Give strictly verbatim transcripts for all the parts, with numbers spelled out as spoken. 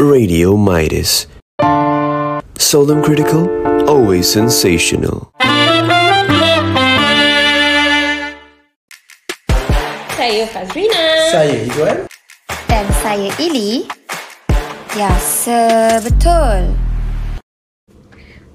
Radio Midas. Seldom critical, always sensational. Saya Fazrina. Saya Izuan. Dan saya Ili. Biasa Betol.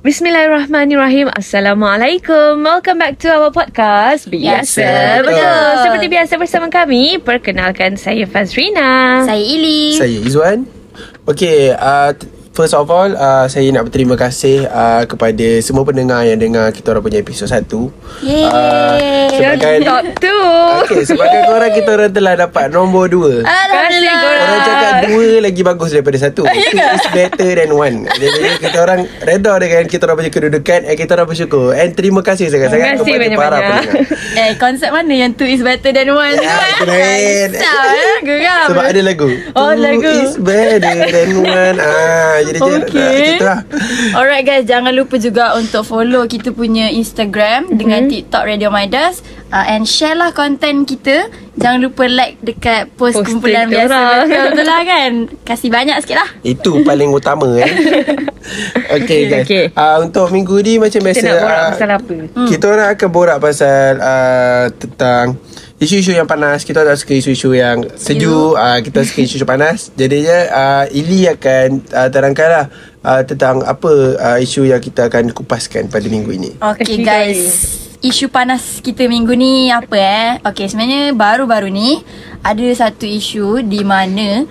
Bismillahirrahmanirrahim. Assalamualaikum. Welcome back to our podcast Biasa Betol. Seperti biasa bersama kami, perkenalkan saya Fazrina. Saya Ili. Saya Izwan. Okay, uh, first of all uh, saya nak berterima kasih uh, kepada semua pendengar yang dengar kita orang punya episod satu. Yeay, uh, sebagai top dua. Okay, sebagai korang, kita orang telah dapat nombor dua. Alhamdulillah. Orang cakap dua lagi bagus daripada satu. Two is better than one. Jadi kita orang reda dengan kita orang punya kedudukan, and kita orang bersyukur. And terima kasih sangat-sangat kepada banyak para banyak. pendengar. Eh, konsep mana yang two is better than one? Ya, keren. Sebab ada lagu Oh two lagu Two is better than one. Ah, jadi okay. Itulah. Alright guys, jangan lupa juga untuk follow kita punya Instagram, mm-hmm, dengan TikTok Radio Midas, uh, and share lah konten kita. Jangan lupa like dekat post Posting kumpulan Biasa Betul lah kan. Kasih banyak sikit lah. Itu paling utama eh. Okay guys, okay. Uh, Untuk minggu ni macam kita biasa, kita nak borak uh, pasal apa? Hmm. Kita orang akan borak pasal uh, tentang isu-isu yang panas. Kita tak suka isu-isu yang sejuk, uh, kita suka isu-isu panas. Jadinya uh, Ili akan uh, terangkan lah uh, tentang apa uh, isu yang kita akan kupaskan pada minggu ini. Okay guys, isu panas kita minggu ni apa eh? Okay, sebenarnya baru-baru ni ada satu isu di mana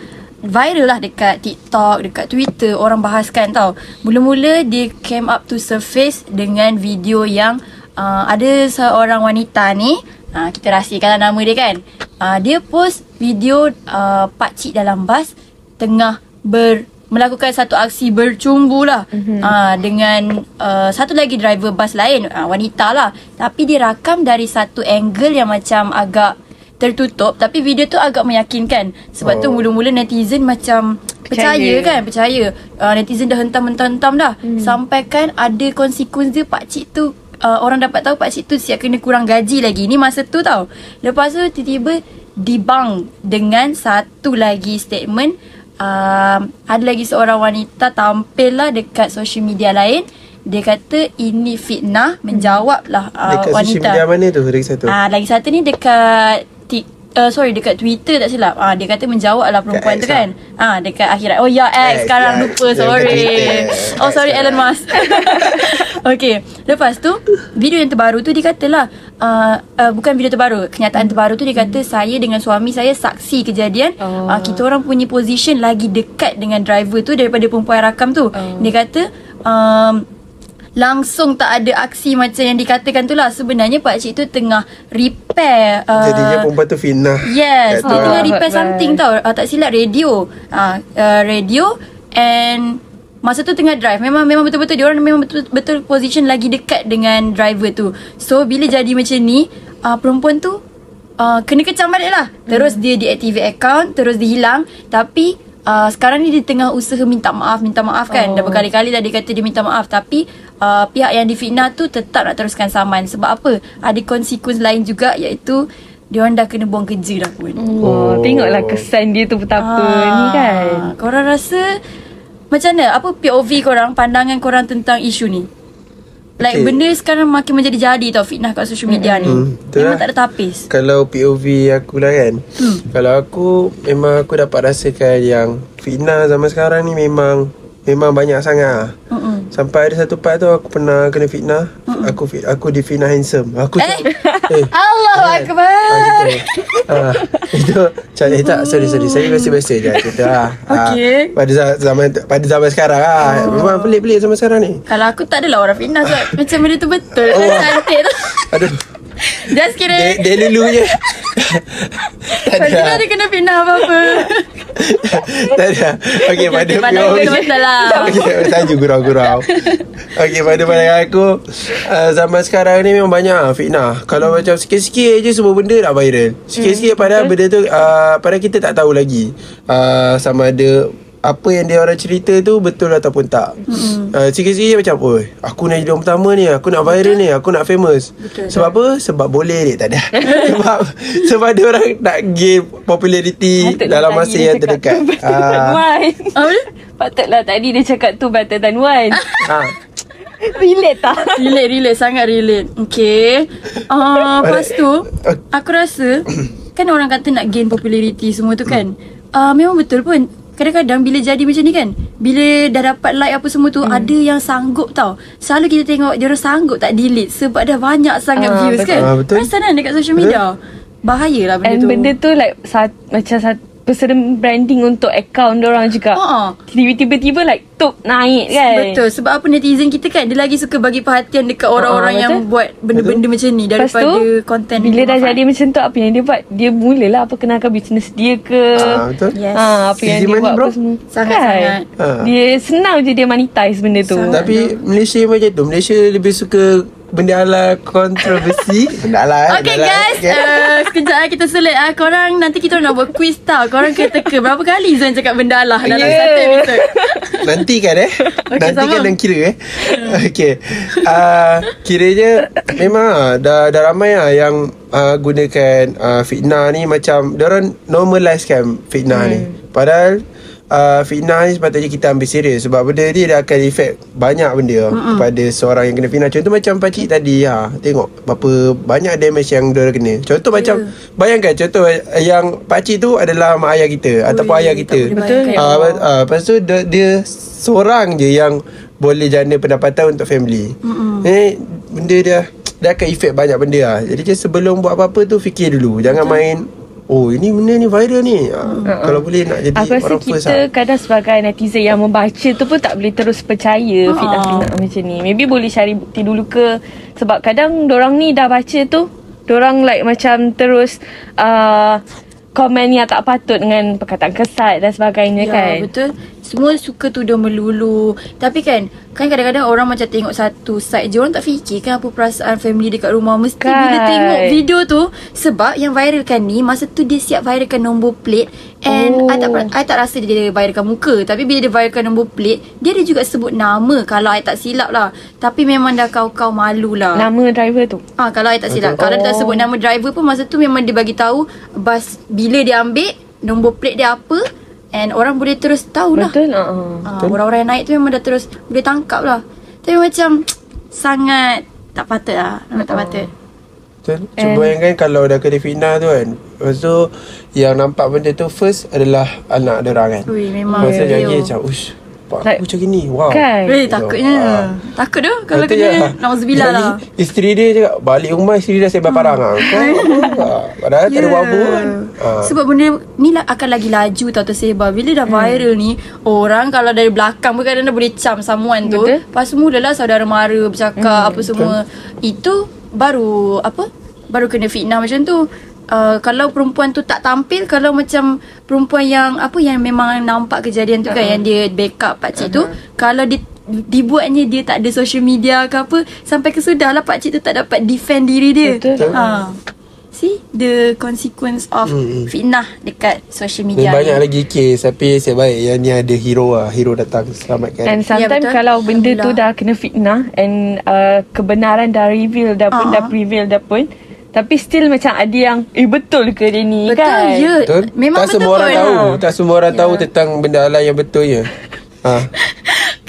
viral lah dekat TikTok, dekat Twitter. Orang bahaskan tau. Mula-mula dia came up to surface dengan video yang uh, ada seorang wanita ni, Uh, kita rahsiakan nama dia kan, uh, dia post video uh, pakcik dalam bas tengah ber, melakukan satu aksi bercumbu lah, mm-hmm, uh, dengan uh, satu lagi driver bas lain, uh, wanita lah. Tapi dia rakam dari satu angle yang macam agak tertutup, tapi video tu agak meyakinkan. Sebab oh. tu mula-mula netizen macam Percaya, percaya kan Percaya uh, netizen dah hentam-hentam dah, mm. sampai kan ada konsekuensi pakcik tu. Uh, orang dapat tahu pakcik tu siap kena kurang gaji lagi. Ni masa tu tau. Lepas tu tiba-tiba debunk dengan satu lagi statement. uh, Ada lagi seorang wanita tampil lah dekat social media lain. Dia kata ini fitnah. Menjawab lah uh, dekat wanita. Dekat social media mana tu? Lagi satu uh, Lagi satu ni dekat TikTok. Uh, sorry, dekat Twitter tak silap. Ah, dia kata menjawab lah perempuan tu kan. Ah, dekat akhirat. Oh ya, X, X sekarang X, lupa X, sorry. X, oh sorry X, Elon Musk. Okay, lepas tu video yang terbaru tu dia katalah uh, uh, bukan video terbaru, kenyataan terbaru tu dia kata saya dengan suami saya saksi kejadian. Oh. Uh, kita orang punya position lagi dekat dengan driver tu daripada perempuan rakam tu. Oh. Dia kata um, langsung tak ada aksi macam yang dikatakan tu lah. Sebenarnya pakcik tu tengah repair. Uh, Jadinya perempuan tu fitnah. Yes, dia tengah repair something tau. Uh, tak silap radio. Uh, uh, radio and masa tu tengah drive. Memang memang betul-betul diorang memang betul-betul position lagi dekat dengan driver tu. So, bila jadi macam ni, uh, perempuan tu uh, kena kecam balik lah. Terus hmm. dia deactivate account, terus dihilang. Tapi Uh, sekarang ni dia tengah usaha minta maaf Minta maaf kan oh. dah berkali-kali dah dia kata dia minta maaf. Tapi uh, pihak yang difitnah tu tetap nak teruskan saman. Sebab apa? Ada konsekuensi lain juga, iaitu diorang dah kena buang kerja dah pun. oh. Oh. Tengoklah kesan dia tu betapa ah. ni kan. Korang rasa macam mana? Apa P O V korang, pandangan korang tentang isu ni? Like okay. benda sekarang makin menjadi-jadi tau, fitnah kat social media mm. ni. hmm, Memang tak ada tapis. Kalau P O V aku lah kan, hmm. kalau aku, memang aku dapat rasakan yang fitnah zaman sekarang ni memang Memang banyak sangat. Mm-mm. Sampai ada satu part tu aku pernah kena fitnah. Mm-mm. Aku aku difitnah handsome. Aku eh. eh. Allah Akbar. ah, ah, Itu macam eh tak, sorry sorry saya biasa-biasa je gitu, ah. Okay. ah, Pada zaman pada zaman sekarang ah. oh. Memang pelik-pelik zaman sekarang ni. Kalau aku tak adalah orang fitnah sebab macam benda tu betul. oh. Cantik tu. Aduh. Just kidding. Dia lulu je. Kalau dia kena fitnah apa-apa. Tak ada. Okey, pada P O V Okey, gurau-gurau. Okey, pada pandangan aku uh, zaman sekarang ni memang banyak fitnah. Kalau hmm. macam sikit-sikit je semua benda dah viral. Sikit-sikit hmm. padahal benda tu uh, padahal kita tak tahu lagi uh, sama ada apa yang dia orang cerita tu betul ataupun tak. Mm-hmm. uh, Sikit-sikit macam apa, aku nak jadi orang pertama ni, aku nak viral betul. ni, aku nak famous. Betul. Sebab apa? Sebab boleh dek tak ada. Sebab sebab dia orang nak gain populariti dalam masa yang terdekat. Patutlah tadi dia cakap tu better than one. Ha. Relate tak? Relate, relate. Sangat relate. Okay. Uh, lepas tu, aku rasa, kan orang kata nak gain populariti semua tu kan. Uh, memang betul pun. Kadang-kadang bila jadi macam ni kan, bila dah dapat like apa semua tu, hmm. ada yang sanggup tau. Selalu kita tengok dia orang sanggup tak delete sebab dah banyak sangat uh, views betul. kan. Uh, betul. Rasa kan dekat social media. Bahayalah benda And tu. And benda tu like sat, macam satu pesan branding untuk akaun diorang juga. Uh-uh. Tiba-tiba like top naik kan. Betul. Sebab apa netizen kita kan, dia lagi suka bagi perhatian dekat orang-orang uh-uh, yang buat benda-benda betul. macam ni daripada tu, konten bila dah jadi macam tu, apa yang dia buat? Dia mulalah apa kenalkan bisnes dia ke. Uh, betul. Yes. Uh, apa yang Easy dia buat bro. semua. Sangat-sangat. Kan? Uh. Dia senang je dia monetize benda tu. Sangat Tapi no. Malaysia macam tu. Malaysia lebih suka benda ala kontroversi. Benda ala Okay benda ala, guys okay. Uh, Sekejap kita selit uh, korang nanti kita nak buat quiz tau. Korang teka berapa kali Izlan cakap benda ala dalam yeah. satu episode. Nanti kan eh okay, nanti sama. kan dan kira eh Okay uh, kiranya memang dah, dah ramai lah yang uh, gunakan uh, fitnah ni. Macam diorang normalize kan fitnah hmm. ni. Padahal Uh, fitnah ni sepatutnya kita ambil serius. Sebab benda ni dia akan efek banyak benda Mm-mm. kepada seorang yang kena fitnah. Contoh macam pakcik tadi ha, tengok berapa banyak damage yang dia kena. Contoh yeah. macam bayangkan contoh yang pakcik tu adalah mak ayah kita Ui, ataupun ayah kita. Betul. uh, uh, Lepas tu dia, dia seorang je yang boleh jana pendapatan untuk family. Mm-mm. Eh benda dia dia akan efek banyak benda ha. Jadi sebelum buat apa-apa tu fikir dulu. Jangan Betul. main oh ini benda ni viral ni hmm. kalau boleh nak jadi orang first. Aku rasa kita kadang sebagai netizen yang membaca tu pun tak boleh terus percaya uh-huh. fitnah-fitnah macam ni. Maybe boleh cari bukti dulu ke. Sebab kadang dorang ni dah baca tu, dorang like macam terus uh, komen yang tak patut dengan perkataan kesat dan sebagainya ya, kan. Betul. Semua suka tuduh melulu. Tapi kan, kan kadang-kadang orang macam tengok satu side je, orang tak fikirkan apa perasaan family dekat rumah. Mesti Kai. bila tengok video tu, sebab yang viralkan ni masa tu dia siap viralkan nombor plate. And oh. I, tak, I tak rasa dia viralkan muka. Tapi bila dia viralkan nombor plate, dia ada juga sebut nama kalau I tak silap lah. Tapi memang dah kau-kau malu lah nama driver tu. Ah, kalau I tak silap, okay. kalau oh. dia tak sebut nama driver pun, masa tu memang dia bagi tahu bas bila dia ambil nombor plate dia apa. And orang boleh terus tahu lah. Betul, uh, ha, betul. Orang-orang yang naik tu memang dah terus boleh tangkap lah. Tapi macam sangat tak patut lah. Memang uh, tak patut. Betul. Cuba bayangkan kalau dah kena fitnah tu kan. Lepas tu yang nampak benda tu first adalah anak dorang kan. Ui, memang. Masa yeah, janji macam ush, pak like, aku macam gini. Wow kan? Weh, takutnya uh, takut tu kalau kena nauzubillah lah. Isteri dia cakap balik rumah, isteri dah sebar hmm. parang lah. Padahal yeah. tak ada apa-apa kan. uh. Sebab benda ni lah, akan lagi laju tau tersebar. Bila dah viral hmm. ni, orang kalau dari belakang pun kadang-kadang boleh cam someone tu. Betul? Lepas mulalah saudara mara bercakap hmm. apa semua. Betul. Itu baru apa, baru kena fitnah macam tu. Uh, kalau perempuan tu tak tampil, kalau macam perempuan yang apa yang memang nampak kejadian tu kan, uh-huh. yang dia backup pakcik uh-huh. tu, kalau dia dibuatnya dia tak ada social media ke apa, sampai kesudahlah pakcik tu tak dapat defend diri dia. Betul. Ha. See the consequence of hmm. fitnah dekat social media. Ni banyak ni. lagi kes. Tapi saya baik yang ni ada hero lah. Hero datang selamatkan. And sometimes yeah, kalau benda tu dah kena fitnah and uh, kebenaran dah reveal dah pun, uh-huh. dah prevail dah pun, tapi still macam ada yang eh betul ke dia ni betul, kan? Ya. Betul je. Memang tak betul semua orang tahu. Lah. Tak semua orang yeah. tahu tentang benda ala yang betul je. Ha.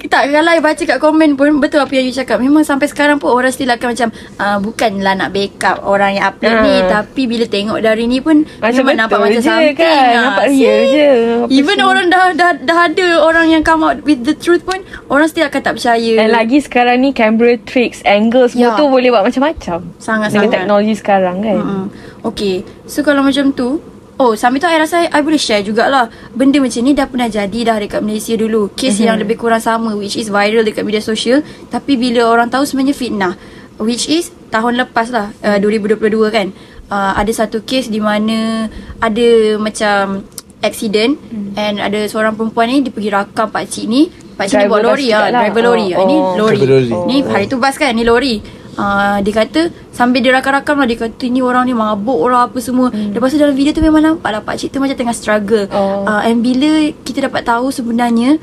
Tak, kalau I baca kat komen pun betul apa yang you cakap. Memang sampai sekarang pun orang still akan macam uh, bukanlah nak backup orang yang upload uh. ni, tapi bila tengok dari ni pun macam memang nampak macam something kan. Lah. Nampak real je. Even semua. orang dah, dah dah ada orang yang come out with the truth pun, orang still akan tak percaya. Dan lagi sekarang ni camera tricks, angle semua yeah. tu boleh buat macam-macam. Sangat-sangat. Dengan teknologi sekarang kan. Mm-hmm. Okay. So kalau macam tu, oh, sambil tu I rasa I, I boleh share jugalah. Benda macam ni dah pernah jadi dah dekat Malaysia dulu. Kes mm-hmm. yang lebih kurang sama, which is viral dekat media sosial. Tapi bila orang tahu sebenarnya fitnah, which is tahun lepas lah, uh, dua ribu dua puluh dua kan. uh, Ada satu kes di mana ada macam accident mm. and ada seorang perempuan ni, dia pergi rakam pakcik ni. Pakcik driver ni bawa lori lah, driver lori. Ini lori, ni hari tu bas kan, ni lori. uh, dia kata sambil dia rakam-rakam lah, dia kata ni orang ni mabuk lah apa semua. hmm. Lepas tu dalam video tu memang nampak lah pakcik tu macam tengah struggle. oh. uh, And bila kita dapat tahu sebenarnya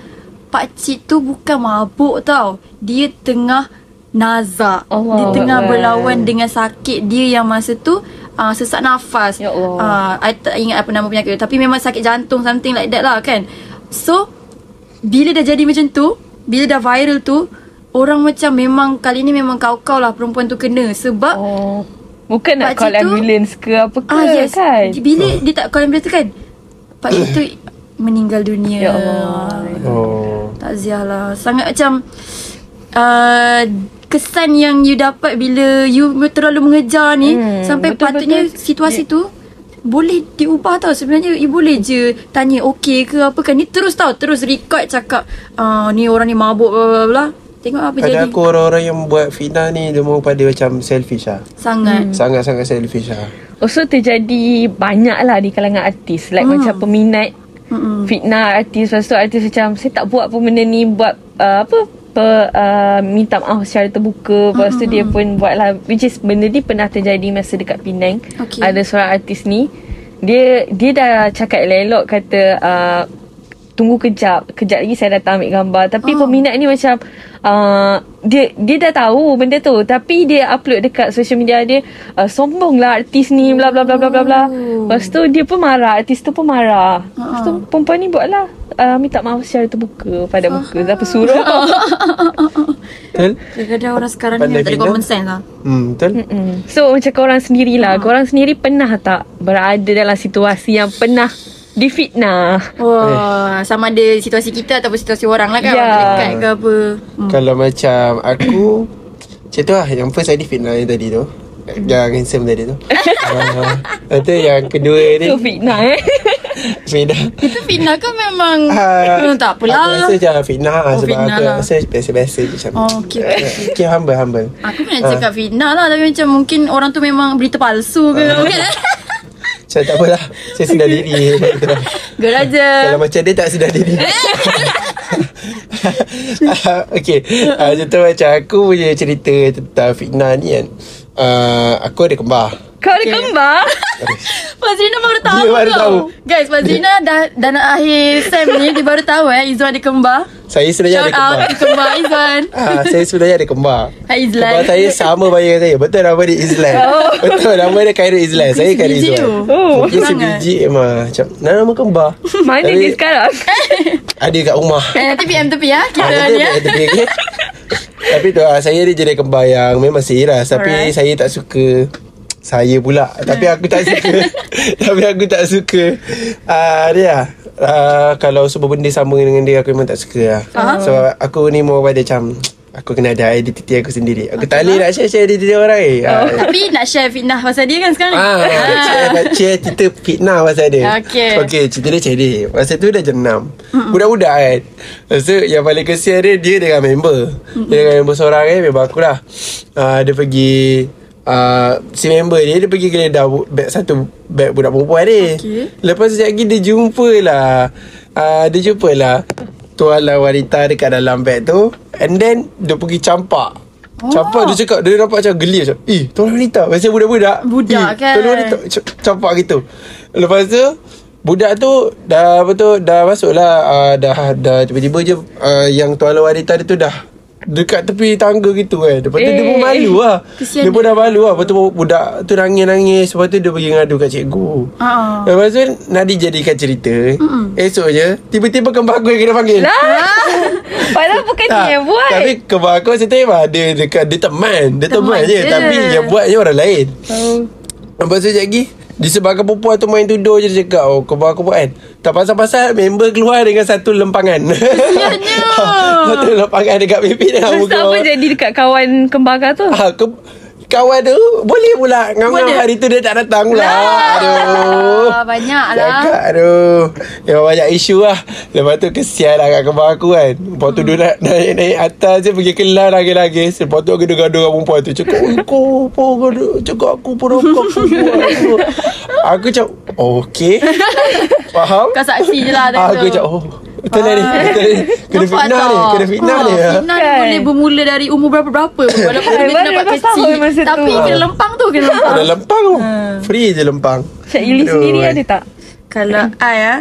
pakcik tu bukan mabuk tau, dia tengah nazak. Allah, dia tengah Allah. berlawan dengan sakit dia yang masa tu Uh, sesak nafas. Ya Allah. Uh, I tak ingat apa nama penyakit, tapi memang sakit jantung, something like that lah kan. So bila dah jadi macam tu, bila dah viral tu, orang macam memang kali ni memang kau-kau lah perempuan tu kena. Sebab oh. bukan nak call tu, ambulance ke apa ke ah, yes, kan. Bila oh. dia tak call ambulance tu kan, pakcik tu meninggal dunia. Ya Allah. oh. Takziah lah. Sangat macam uh, kesan yang you dapat bila you terlalu mengejar ni, hmm, sampai betul, patutnya betul. situasi yeah. tu boleh diubah tau. Sebenarnya you boleh je tanya okey ke apa kan. Ni terus tau, terus record cakap uh, ni orang ni mabuk bla bla bla. Tengok apa Ada jadi. Ada aku orang-orang yang buat fitnah ni, dia memang pada macam selfish lah. Sangat. Hmm. Sangat-sangat selfish lah. Also terjadi banyak lah di kalangan artis. Like hmm. macam peminat hmm. fitnah artis. Lepas tu artis macam saya tak buat pun benda ni, buat uh, apa Pe, uh, minta maaf secara terbuka. Lepas tu mm-hmm. dia pun buat lah, which is benda ni pernah terjadi masa dekat Penang. okay. Ada seorang artis ni, Dia dia dah cakap elok, kata uh, tunggu kejap, kejap lagi saya datang ambil gambar. Tapi oh. peminat ni macam uh, dia dia dah tahu benda tu, tapi dia upload dekat social media dia, uh, sombong lah artis ni, bla bla bla bla bla bla. Lepas tu dia pun marah, artis tu pun marah. Lepas tu perempuan ni buat lah Uh, minta maaf secara terbuka pada Aha. muka. Dah pesuruh. Betul? Kadang-kadang orang sekarang ni tak ada common sense lah. Hmm, betul. Mm-mm. So macam korang sendirilah, ha. korang sendiri pernah tak berada dalam situasi yang pernah difitnah? Wah, eh. sama ada situasi kita ataupun situasi orang lah kan. yeah. Orang dekat ke apa. hmm. Kalau macam aku macam tu lah, yang first I difitnah yang tadi tu, yang handsome tadi tu. Lepas tu yang kedua ni tu fitnah eh fitnah. Itu fitnah ke memang uh, tak apalah. Aku rasa macam fitnah oh, sebab fitnah aku lah. rasa biasa-biasa macam oh, okay, okay. okay, humble-humble. Aku pun nak uh. cakap fitnah lah, tapi macam mungkin orang tu memang berita palsu ke uh. mungkin. Macam tak apalah, saya sedar diri. Gerak je. Kalau macam dia tak sedar diri. Okay, uh, contoh macam aku punya cerita tentang fitnah ni kan. Uh, aku ada kembar. Kau ada okay. kembar? Fazrina baru tahu. Dia baru tahu. Guys, Fazrina dah, dah nak akhir sem ni, dia baru tahu eh Izwan ada kembar. Saya sebenarnya Shout ada kembar. Shout out kembar Izwan. Ah, saya sebenarnya ada kembar. Hai Izlan. Kembar saya sama bayang saya. Betul nama dia Izlan. Oh. Betul nama dia Khairul Izlan. Saya Khairul Izlan. Oh, dia sebiji mah. Macam nama kembar. Mana dia sekarang? Ada kat rumah. Eh, nanti P M tepi ya. Kita ah, dia. Tepi. Tapi tu lah, saya dia jenis kembar yang memang seiras. Tapi Alright. saya tak suka. Saya pula hmm. Tapi aku tak suka. Tapi aku tak suka uh, Dia lah uh, kalau semua benda sama dengan dia, aku memang tak suka lah. uh-huh. So aku ni more pada macam aku kena ada identiti aku sendiri. Aku okay, tak boleh lah. nak share-share identiti orang eh. oh, Tapi nak share fitnah pasal dia kan sekarang. ah, ah. Nak share cerita fitnah pasal dia. Okay, okay cerita dia cerdik. Masa tu dah jenam mm-hmm. budak-budak kan. So yang paling kesian dia, dia dengan member. mm-hmm. Dia dengan member seorang kan, member aku lah. uh, Dia pergi Uh, si member ni dia pergi geledah beg satu beg budak perempuan ni. okay. Lepas tu sekejap lagi dia jumpa lah uh, Dia jumpa lah tuala wanita dekat dalam beg tu. And then dia pergi campak. oh. Campak dia cakap, dia nampak macam geli macam, eh tuala wanita. Biasanya budak-budak Budak eh, kan tuala wanita campak gitu. Lepas tu budak tu dah betul dah masuk lah. uh, dah, dah tiba-tiba je uh, yang tuala wanita dia tu dah dekat tepi tangga gitu kan. Lepas tu eh, dia pun malu lah. Dia pun dah malu lah. Lepas tu budak tu nangis-nangis. Lepas tu dia pergi ngadu kat cikgu. uh-uh. Lepas tu nak dijadikan cerita, uh-uh. esok je tiba-tiba kembar aku yang kena panggil lah. Padahal bukan dia yang buat. Tapi kembar aku sebenarnya ada dekat, dia teman. Dia teman, teman je. je Tapi yang buatnya orang lain. oh. Lepas tu sekejap lagi disebabkan perempuan tu main tuduh je. Dia cakap, oh kembar aku buat kan. Tak pasal-pasal member keluar dengan satu lempangan. Kesiannya. Satu lempangan dekat pipi. Terus apa jadi dekat kawan kembar tu? Ha, ke, kawan tu boleh pula ngam-ngam hari tu dia tak datang pula. Aduh, banyak lah cakap, aduh memang banyak isu lah. Lepas tu kesian lah kat kembar aku kan. Lepas tu hmm. dia nak naik-naik atas je, pergi kelar lagi-lagi. Lepas tu aku gaduh-gaduh dengan perempuan tu. Cakap aku pun gaduh, cakap aku pun rokok. Aku macam oh, okay. Faham? Kau saksi je lah. Aku macam oh, betul lah ni. Betul ni. Kena fitnah ni. Kena fitnah ni. Fitnah ni boleh bermula dari umur berapa-berapa. Walaupun dia dapat kecil. Tapi kena lempang tu. Kena lempang. Kena lempang tu. Free je lempang. Syahili sendiri ada tak? Kalau I ah,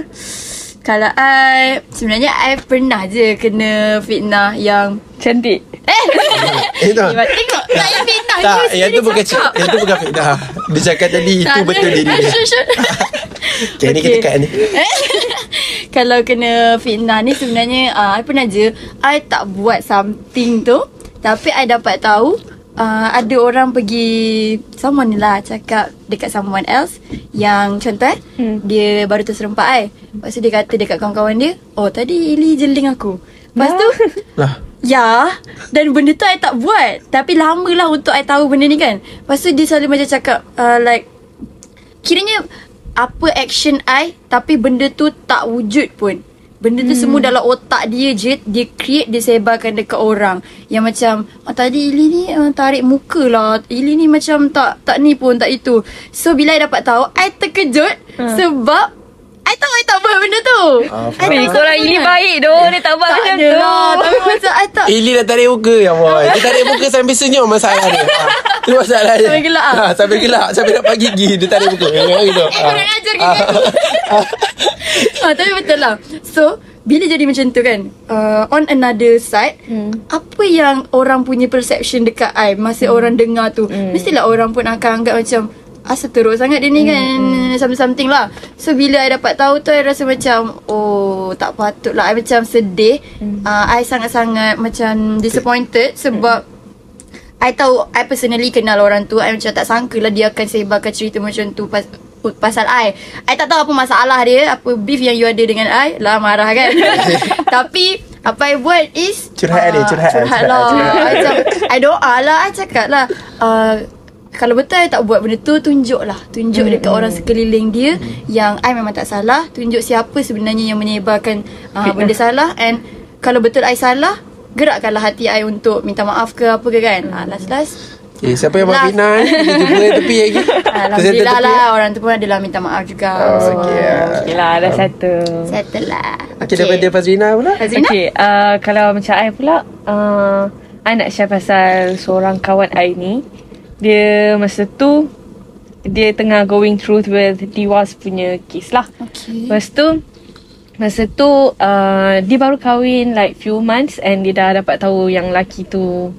Kalau I sebenarnya I pernah je kena fitnah yang cantik. Eh Tengok Tengok saya fitnah. Tak, yang tu bukan Yang tu bukan fitnah. Dia cakap tadi itu betul diri dia. Okay, ni kita kat ni. Kalau kena fitnah ni sebenarnya I pernah je I tak buat something tu, tapi I dapat tahu ada orang pergi someone lah cakap dekat someone else. Yang contoh eh, hmm. dia baru terserempak eh. Lepas tu dia kata dekat kawan-kawan dia, oh tadi Ili jeling aku. Lepas tu lah. Ya. Dan benda tu I tak buat, tapi lama lah untuk I tahu benda ni kan. Lepas tu dia selalu macam cakap uh, like kiranya apa action I, tapi benda tu tak wujud pun. Benda tu hmm. semua dalam otak dia je. Dia create, dia sebarkan dekat orang. Yang macam oh, tadi Ili ni uh, tarik muka lah, Ili ni macam tak tak ni pun tak itu. So bila I dapat tahu, I terkejut hmm. sebab I tahu I tak buat benda tu. Ah, I tak seorang Ili baik doh, dia tak buat tak macam tu. Lah, tapi macam I tak. Ili dah tarik muka yang boy. Dia tarik muka sampai senyum masalah dia. Tu ha, masalah dia. Sampai gelak. Ha, sampai gelak, sampai nak pagi gigi dia tarik muka. Jangan gitu. Eh, kurang ajar gigi. Ah, tapi betul lah. So, bila jadi macam tu kan, uh, on another side, hmm. apa yang orang punya perception dekat I, masa hmm. orang dengar tu, hmm. mestilah orang pun akan anggap macam asal teruk sangat dia ni kan, mm, mm. something-something lah. So bila I dapat tahu tu, I rasa macam oh tak patut lah. I macam sedih, mm. uh, I sangat-sangat macam disappointed. Sebab mm. I tahu, I personally kenal orang tu. I macam tak sangka lah dia akan sebarkan cerita macam tu pas, pasal I. I tak tahu apa masalah dia, apa beef yang you ada dengan I. Lah marah kan. Tapi apa I buat is curhat uh, dia, curhat, curhat, curhat lah, curhat, curhat. I, macam, I doa lah, I cakap lah uh, kalau betul I tak buat benda tu, tunjuklah. Tunjuk mm, dekat mm. orang sekeliling dia mm. yang I memang tak salah. Tunjuk siapa sebenarnya yang menyebarkan uh, benda salah. And kalau betul I salah, gerakkanlah hati I untuk minta maaf ke apa ke kan. mm. ha, Last-last okay, siapa yang buat fitnah ni? Dia jumpa tepi lagi. Alhamdulillah tepi, lah, orang tu pun adalah minta maaf juga. oh, Okey so, okay lah, dah settle. Settle lah. Okey, okay. Daripada Fazrina pula, Fazrina? Okay, uh, kalau macam I pula, uh, I nak share pasal seorang kawan I ni. Dia masa tu dia tengah going through with divorce punya case lah. Okay. Lepas tu masa tu uh, dia baru kahwin like few months, and dia dah dapat tahu yang lelaki tu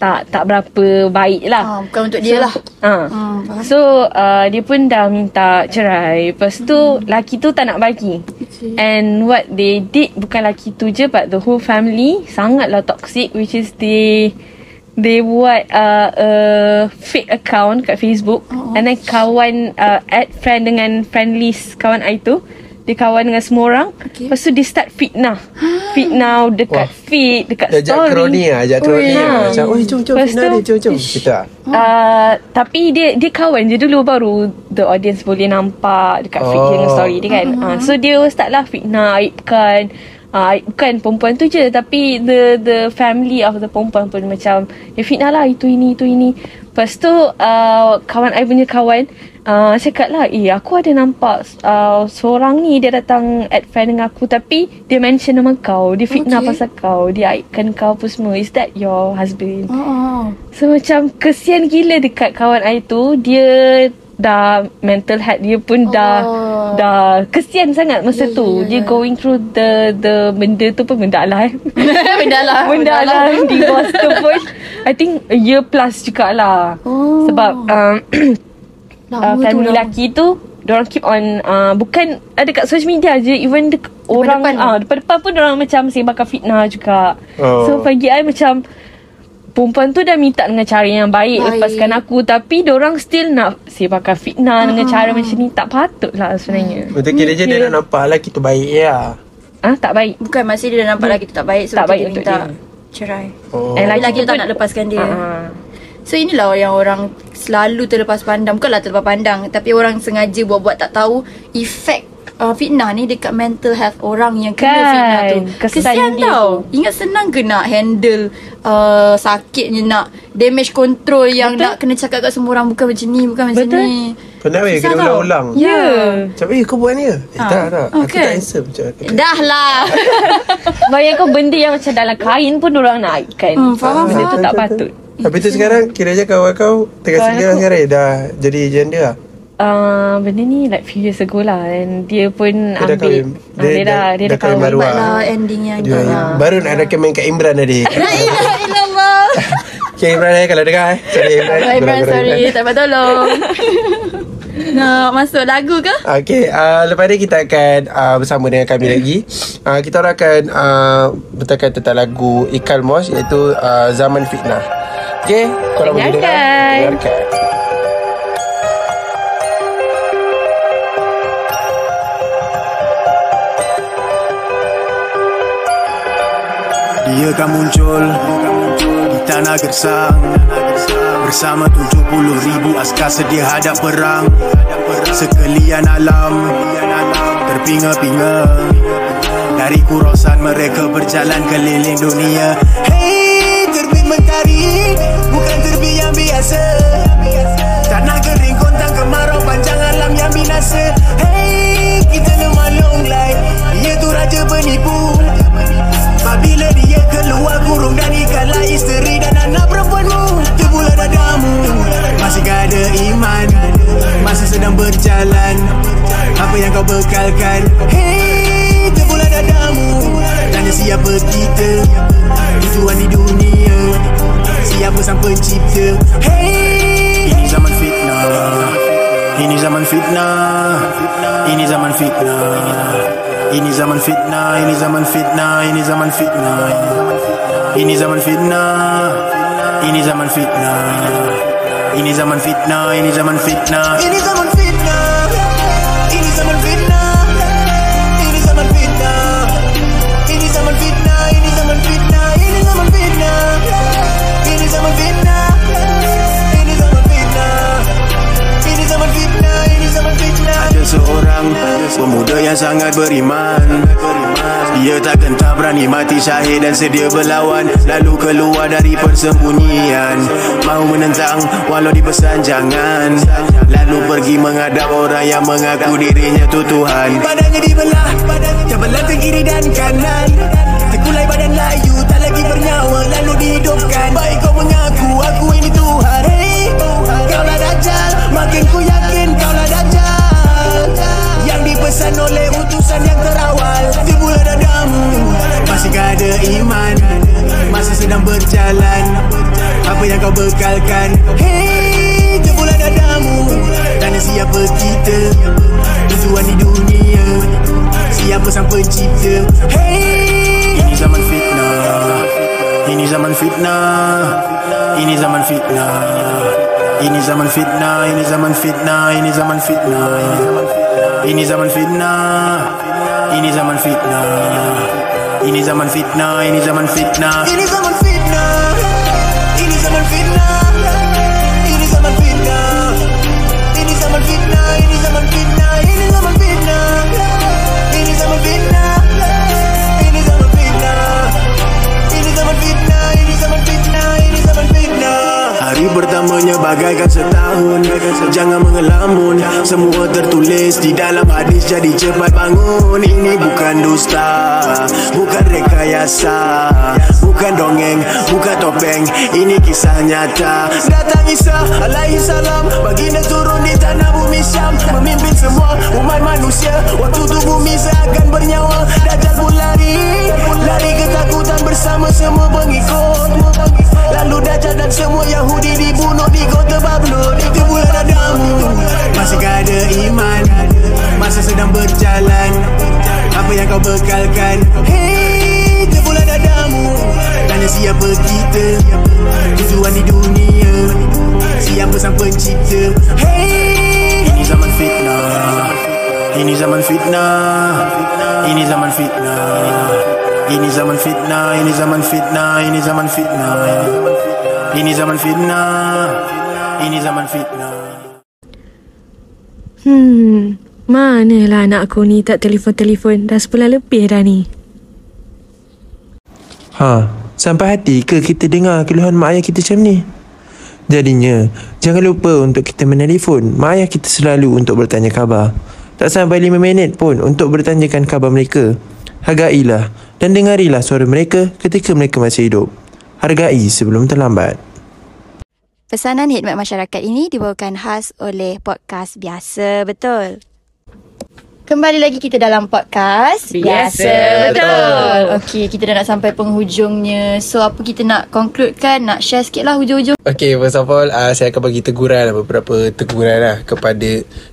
tak tak berapa baik lah. Ah, bukan untuk so, dia lah. Uh. Hmm, so uh, dia pun dah minta cerai. Lepas tu hmm. lelaki tu tak nak bagi. Okay. And what they did, bukan lelaki tu je but the whole family sangatlah toxic, which is they They buat uh, uh, fake account kat Facebook. oh. And then kawan uh, add friend dengan friend list kawan I tu. Dia kawan dengan semua orang. okay. Lepas tu dia start fitnah. Fitnah dekat Wah. feed, dekat ajak story. Ajak kroni lah, ajak kroni lah. oh, Macam oi jom jom fitnah ni jom jom kita. uh, Tapi dia dia kawan je dulu, baru the audience boleh nampak dekat oh. feed dia dengan story dia kan. uh-huh. uh, So dia start lah fitnah, aibkan. Uh, bukan perempuan tu je, tapi the the family of the perempuan pun macam dia fitnah lah, itu ini, itu ini. Lepas tu uh, kawan I punya kawan uh, cakap lah, eh aku ada nampak uh, seorang ni dia datang add friend dengan aku, tapi dia mention nama kau, dia fitnah okay. pasal kau, dia aibkan kau apa semua. Is that your husband? oh. So macam kesian gila dekat kawan I tu. Dia dah mental health dia pun dah oh. dah kesian sangat masa yeah, tu. Yeah, dia yeah. going through the the benda tu pun benda lah. benda lah. benda lah divorce tu pun I think a year plus jugalah. Oh. Sebab um, uh, family lelaki tu diorang keep on uh, bukan ada kat social media je, even dek, depan orang depan ah depan-depan pun diorang macam sebarkan fitnah juga. Oh. So bagi I macam perempuan tu dah minta dengan cara yang baik, baik. lepaskan aku, tapi diorang still nak sebarkan fitnah ah. dengan cara macam ni. Tak patut lah sebenarnya. Betul kira je dia nak nampak lelaki tu baik je lah. Ha? Tak baik? Bukan, maksud dia dah nampak lelaki tu tak baik, so tak baik dia minta dia cerai. oh. Eh, lelaki tu tak nak lepaskan dia. uh-huh. So inilah yang orang selalu terlepas pandang. Bukanlah terlepas pandang, tapi orang sengaja buat-buat tak tahu efek Uh, fitnah ni dekat mental health orang yang kena kan, fitnah tu. Kesian tau. Ingat senang ke nak handle uh, sakitnya, nak damage control yang Betul. nak kena cakap kat semua orang bukan macam ni, bukan Betul. macam ni. penat weh, kena ulang-ulang. Ya yeah. Macam eh kau buat ni ke? Eh ha. tak tak okay. Aku tak handsome macam okay. Dah lah. Bayang kau benda yang macam dalam kain pun orang naikkan. hmm, faham, Benda faham. tu tak patut. Tapi tu sekarang kira je kawan kau tengah sekarang sekarang dah jadi janda lah. Uh, benda ni like few years ago lah. And dia pun dia ambil dia, dia, dia dah Dia dah kahwin baru lah. Endingnya dia, lah. Baru nak recommend Kak Imran tadi. La ilaha illallah. Kak Imran eh kalau dengar eh. Sorry Imran, Imran gurang, sorry gurang, tak dapat tolong. Nak masuk lagu ke? Okay, uh, lepas ni kita akan uh, bersama dengan kami lagi. uh, Kita orang akan uh, beritakan tentang lagu Iqalmos, iaitu uh, Zaman Fitnah. Okay, korang boleh dengar. Dengarkan. Dia kan muncul di tanah gersang bersama tujuh puluh ribu askar sedia hadap perang. Sekalian alam terpinga-pinga dari kurosan mereka berjalan keliling dunia. Hey, terbit mentari bukan terbit yang biasa. Tanah kering kontang kemarau panjang alam yang binasa. Hey, kita lemah longlai, dia tu raja penipu. Bila dia keluar kurung dan ikanlah isteri dan anak perempuanmu. Terbulan dadamu, masih ada iman, masa sedang berjalan, apa yang kau bekalkan. Hey, terbulan dadamu, tanya siapa kita, tujuan di dunia, siapa sang pencipta. Hey, ini zaman fitnah, ini zaman fitnah, ini zaman fitnah. Ini zaman fitnah, ini zaman fitnah, ini zaman fitnah. Ini zaman fitnah, ini zaman fitnah. Ini zaman fitnah, ini zaman fitnah. Ini zaman fitnah, ini zaman fitnah. Ini zaman fitnah, ini zaman fitnah, ini zaman fitnah, ini zaman fitnah. Ini zaman fitnah, ini zaman fitnah. Ini zaman fitnah, ini zaman fitnah. Ada seorang pemuda yang sangat beriman, dia tak gentar berani mati syahid dan sedia berlawan. Lalu keluar dari persembunyian, mahu menentang walau dipesan jangan. Lalu pergi menghadap orang yang mengaku dirinya tu Tuhan. Badannya dibelah, terbelah ke kiri dan kanan, terkulai badan layu, tak lagi bernyawa lalu dihidupkan. Baik kau mengaku, aku ini Tuhan. Hey, kaulah dajjal, makin ku yakin kaulah dajjal. Pesan oleh utusan yang terawal, terbulan dadamu, masih ada iman, masa sedang berjalan, apa yang kau bekalkan. Hey, terbulan dadamu, tanya siapa kita, tujuan di dunia, siapa sang pencipta. Hey, ini zaman fitnah, ini zaman fitnah, ini zaman fitnah. Ini zaman fitnah, ini zaman fitnah, ini zaman fitnah. Ini zaman fitnah, ini zaman fitnah. Ini zaman fitnah, ini zaman fitnah. Ini zaman fitnah, ini zaman fitnah. Ini zaman fitnah, ini zaman fitnah, ini zaman fitnah, ini zaman fitnah. Ini zaman fitnah, ini zaman fitnah. Ini zaman fitnah, ini zaman fitnah, ini zaman fitnah. Hari pertamanya bagaikan setahun, jangan mengelamun, semua tertulis di dalam hadis, jadi cepat bangun. Ini bukan dusta, bukan rekayasa, bukan dongeng, bukan topeng, ini kisah nyata. Datang Isa alaihi salam, baginda turun di tanah bumi Syam, memimpin semua umat manusia, waktu tu bumi seakan bernyawa. Dajjal pun lari, lari ketakutan bersama semua pengikut. Lalu Dajjal dan semua Yahudi dibunuh di Kota Bablon. Itu bulan dadamu, masih ada iman, masa sedang berjalan, apa yang kau bekalkan. Hey, itu bulan dadamu, tanya siapa kita, tujuan di dunia, siapa sang pencipta. Hey, ini zaman fitnah, ini zaman fitnah, ini zaman fitnah. Ini zaman fitnah, ini zaman fitnah, ini zaman fitnah. Ini zaman fitnah, ini zaman fitnah. Hmm, manalah anak aku ni tak telefon-telefon. Dah sebulan lebih dah ni. Ha, sampai hati ke kita dengar keluhan mak ayah kita macam ni? Jadinya, Jangan lupa untuk kita menelefon mak ayah kita selalu untuk bertanya khabar. Tak sampai lima minit pun untuk bertanyakan khabar mereka. Hargailah dan dengarilah suara mereka ketika mereka masih hidup. Hargai sebelum terlambat. Pesanan Khidmat Masyarakat ini dibawakan khas oleh podcast Biasa Betol. Kembali lagi kita dalam podcast Biasa Betol. Okey, kita dah nak sampai penghujungnya. So, apa kita nak conclude kan? Nak share sikit lah hujung-hujung. Okey, first of all, uh, saya akan bagi teguran lah, beberapa teguran lah kepada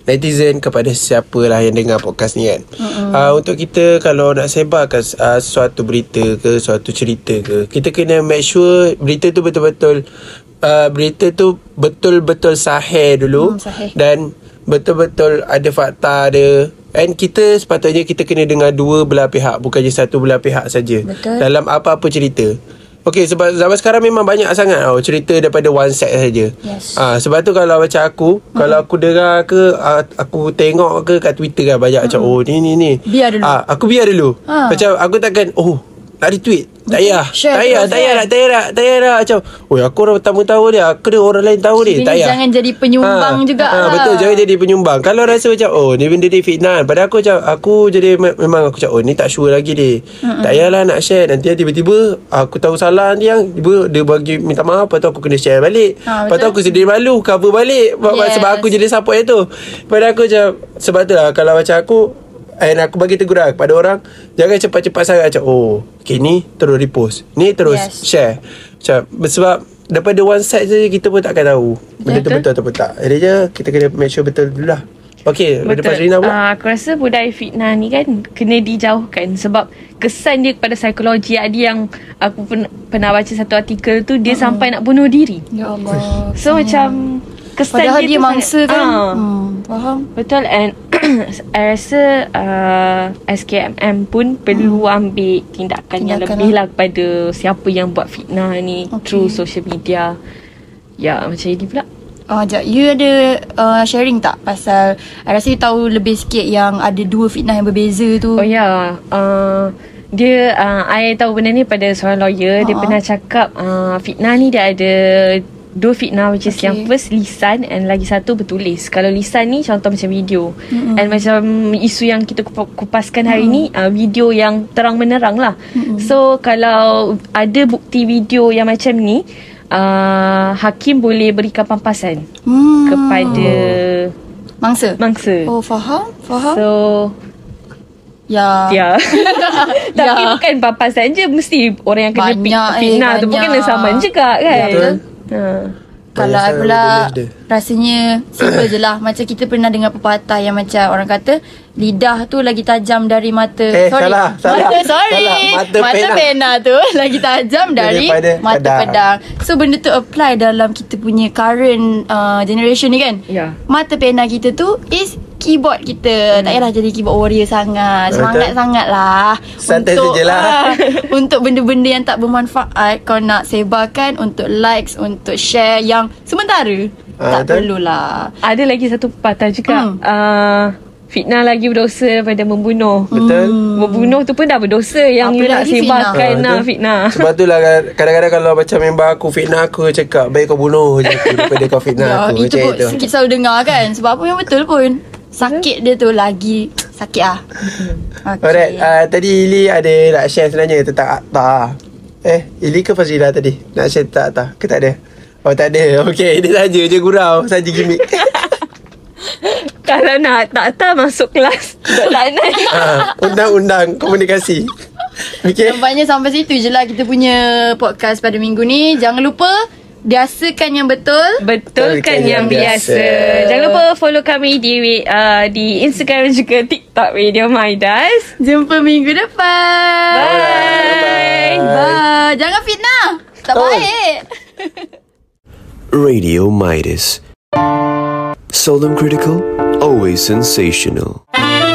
netizen, kepada siapalah yang dengar podcast ni kan. Mm-hmm. uh, Untuk kita, kalau nak sebarkan uh, suatu berita ke, suatu cerita ke, kita kena make sure berita tu betul-betul uh, berita tu betul-betul sahih dulu. Mm, sahih. Dan betul-betul ada fakta dia. And kita sepatutnya kita kena dengar dua belah pihak, bukan je satu belah pihak saja. Betul. Dalam apa-apa cerita. Okay, sebab zaman sekarang memang banyak sangat tau cerita daripada one side saja. Yes. Ah, sebab tu kalau macam aku, hmm. kalau aku dengar ke, ah, aku tengok ke kat Twitter kan banyak macam hmm. oh ni ni ni. Biar dulu. Ah, aku biar dulu. Ha. Macam aku takkan oh nak retweet. Tak payah. Tak payah, tak payah, tak payah, tak payah macam, oi aku orang pertama tahu dia, aku kena orang lain tahu dia. Tak payah. Jangan jadi penyumbang ha, juga. Ha, ha. Betul, jangan jadi penyumbang. Kalau rasa macam oh ni benda ni fitnah, pada aku macam aku jadi memang aku macam oh ni tak sure lagi dia. Mm-mm. Tak payahlah nak share, nanti tiba-tiba aku tahu salah nanti yang tiba dia bagi minta maaf, lepas tu aku kena share balik. Ha, lepas tu aku sendiri malu cover balik. Yes. Sebab aku jadi support dia tu. Pada aku macam sebab tu lah kalau macam aku dan aku bagi teguran kepada orang, jangan cepat-cepat sangat macam oh okay, ni terus repost, ni terus yes. share macam, sebab daripada one side saja kita pun takkan tahu betul, benda tu betul atau tak. Jadi je kita kena make sure betul dulu lah. Okay, lepas Rina pula uh, aku rasa budaya fitnah ni kan kena dijauhkan. Sebab kesan dia kepada psikologi dia yang aku pen- pernah baca satu artikel tu, dia hmm. sampai nak bunuh diri. Ya Allah. So hmm. macam kesan padahal dia, dia mangsa sangat, kan uh, hmm. faham. Betul. And I rasa uh, S K M M pun perlu hmm. ambil tindakan, tindakan yang lebih lah kepada siapa yang buat fitnah ni, okay, through social media. Ya macam ini pula. Oh, sekejap. You ada uh, sharing tak pasal, I rasa you tahu lebih sikit yang ada dua fitnah yang berbeza tu. Oh ya, uh, dia uh, I tahu benda ni pada seorang lawyer. uh-huh. Dia pernah cakap uh, fitnah ni dia ada dua fitnah, which is okay, yang first lisan and lagi satu bertulis. Kalau lisan ni contoh macam video, mm-hmm. and macam isu yang kita kupaskan hari mm-hmm. ni uh, video yang terang menerang lah. mm-hmm. So kalau ada bukti video yang macam ni, uh, hakim boleh berikan pampasan mm. kepada mangsa. Mangsa. Oh faham, faham. So Ya, ya. Tapi ya, bukan pampasan je, mesti orang yang kena banyak, fitnah eh, tu pun kena saman juga kan. Ya, betul. Ha. Kalau saya pula rasanya simple je lah. Macam kita pernah dengar pepatah yang macam orang kata lidah tu lagi tajam dari mata. Eh sorry. salah salah Mata, sorry. salah. mata, mata pena. pena tu lagi tajam dari mata pedang. pedang So benda tu apply dalam kita punya current uh, generation ni kan. yeah. Mata pena kita tu is keyboard kita. hmm. Tak payahlah jadi keyboard warrior sangat. Semangat Betul. sangat lah. Santai untuk, sajalah uh, untuk benda-benda yang tak bermanfaat kau nak sebarkan untuk likes, untuk share yang sementara. ha, Tak betul? perlulah. Ada lagi satu pepatah juga. hmm. uh, Fitnah lagi berdosa daripada membunuh. Betul. Membunuh tu pun dah berdosa yang you nak sebarkan fitnah. Ha, fitnah. Sebab tu lah kadang-kadang kalau macam member aku fitnah aku, cakap baik kau bunuh je aku daripada kau fitnah ya, aku. Itu pun sikit selalu dengar kan. Sebab apa yang betul pun sakit dia tu lagi sakit lah. Okay. Alright, uh, tadi Ili ada nak share sebenarnya tentang akta. Eh, Ili ke Fazila tadi nak share tentang akta ke tak ada? Oh tak ada. Okay, dia saja je gurau, saja gimmick. Kalau nak tak tak masuk kelas laknat. Ha, undang-undang komunikasi. Okey. Nampaknya sampai situ je lah kita punya podcast pada minggu ni. Jangan lupa biasakan yang betul, betulkan yang, yang biasa. biasa. Jangan lupa follow kami di uh, di Instagram juga TikTok Radio Midas. Jumpa minggu depan. Bye. Bye. Bye. Jangan fitnah. Tak oh. baik. Radio Midas. Seldom critical, always sensational.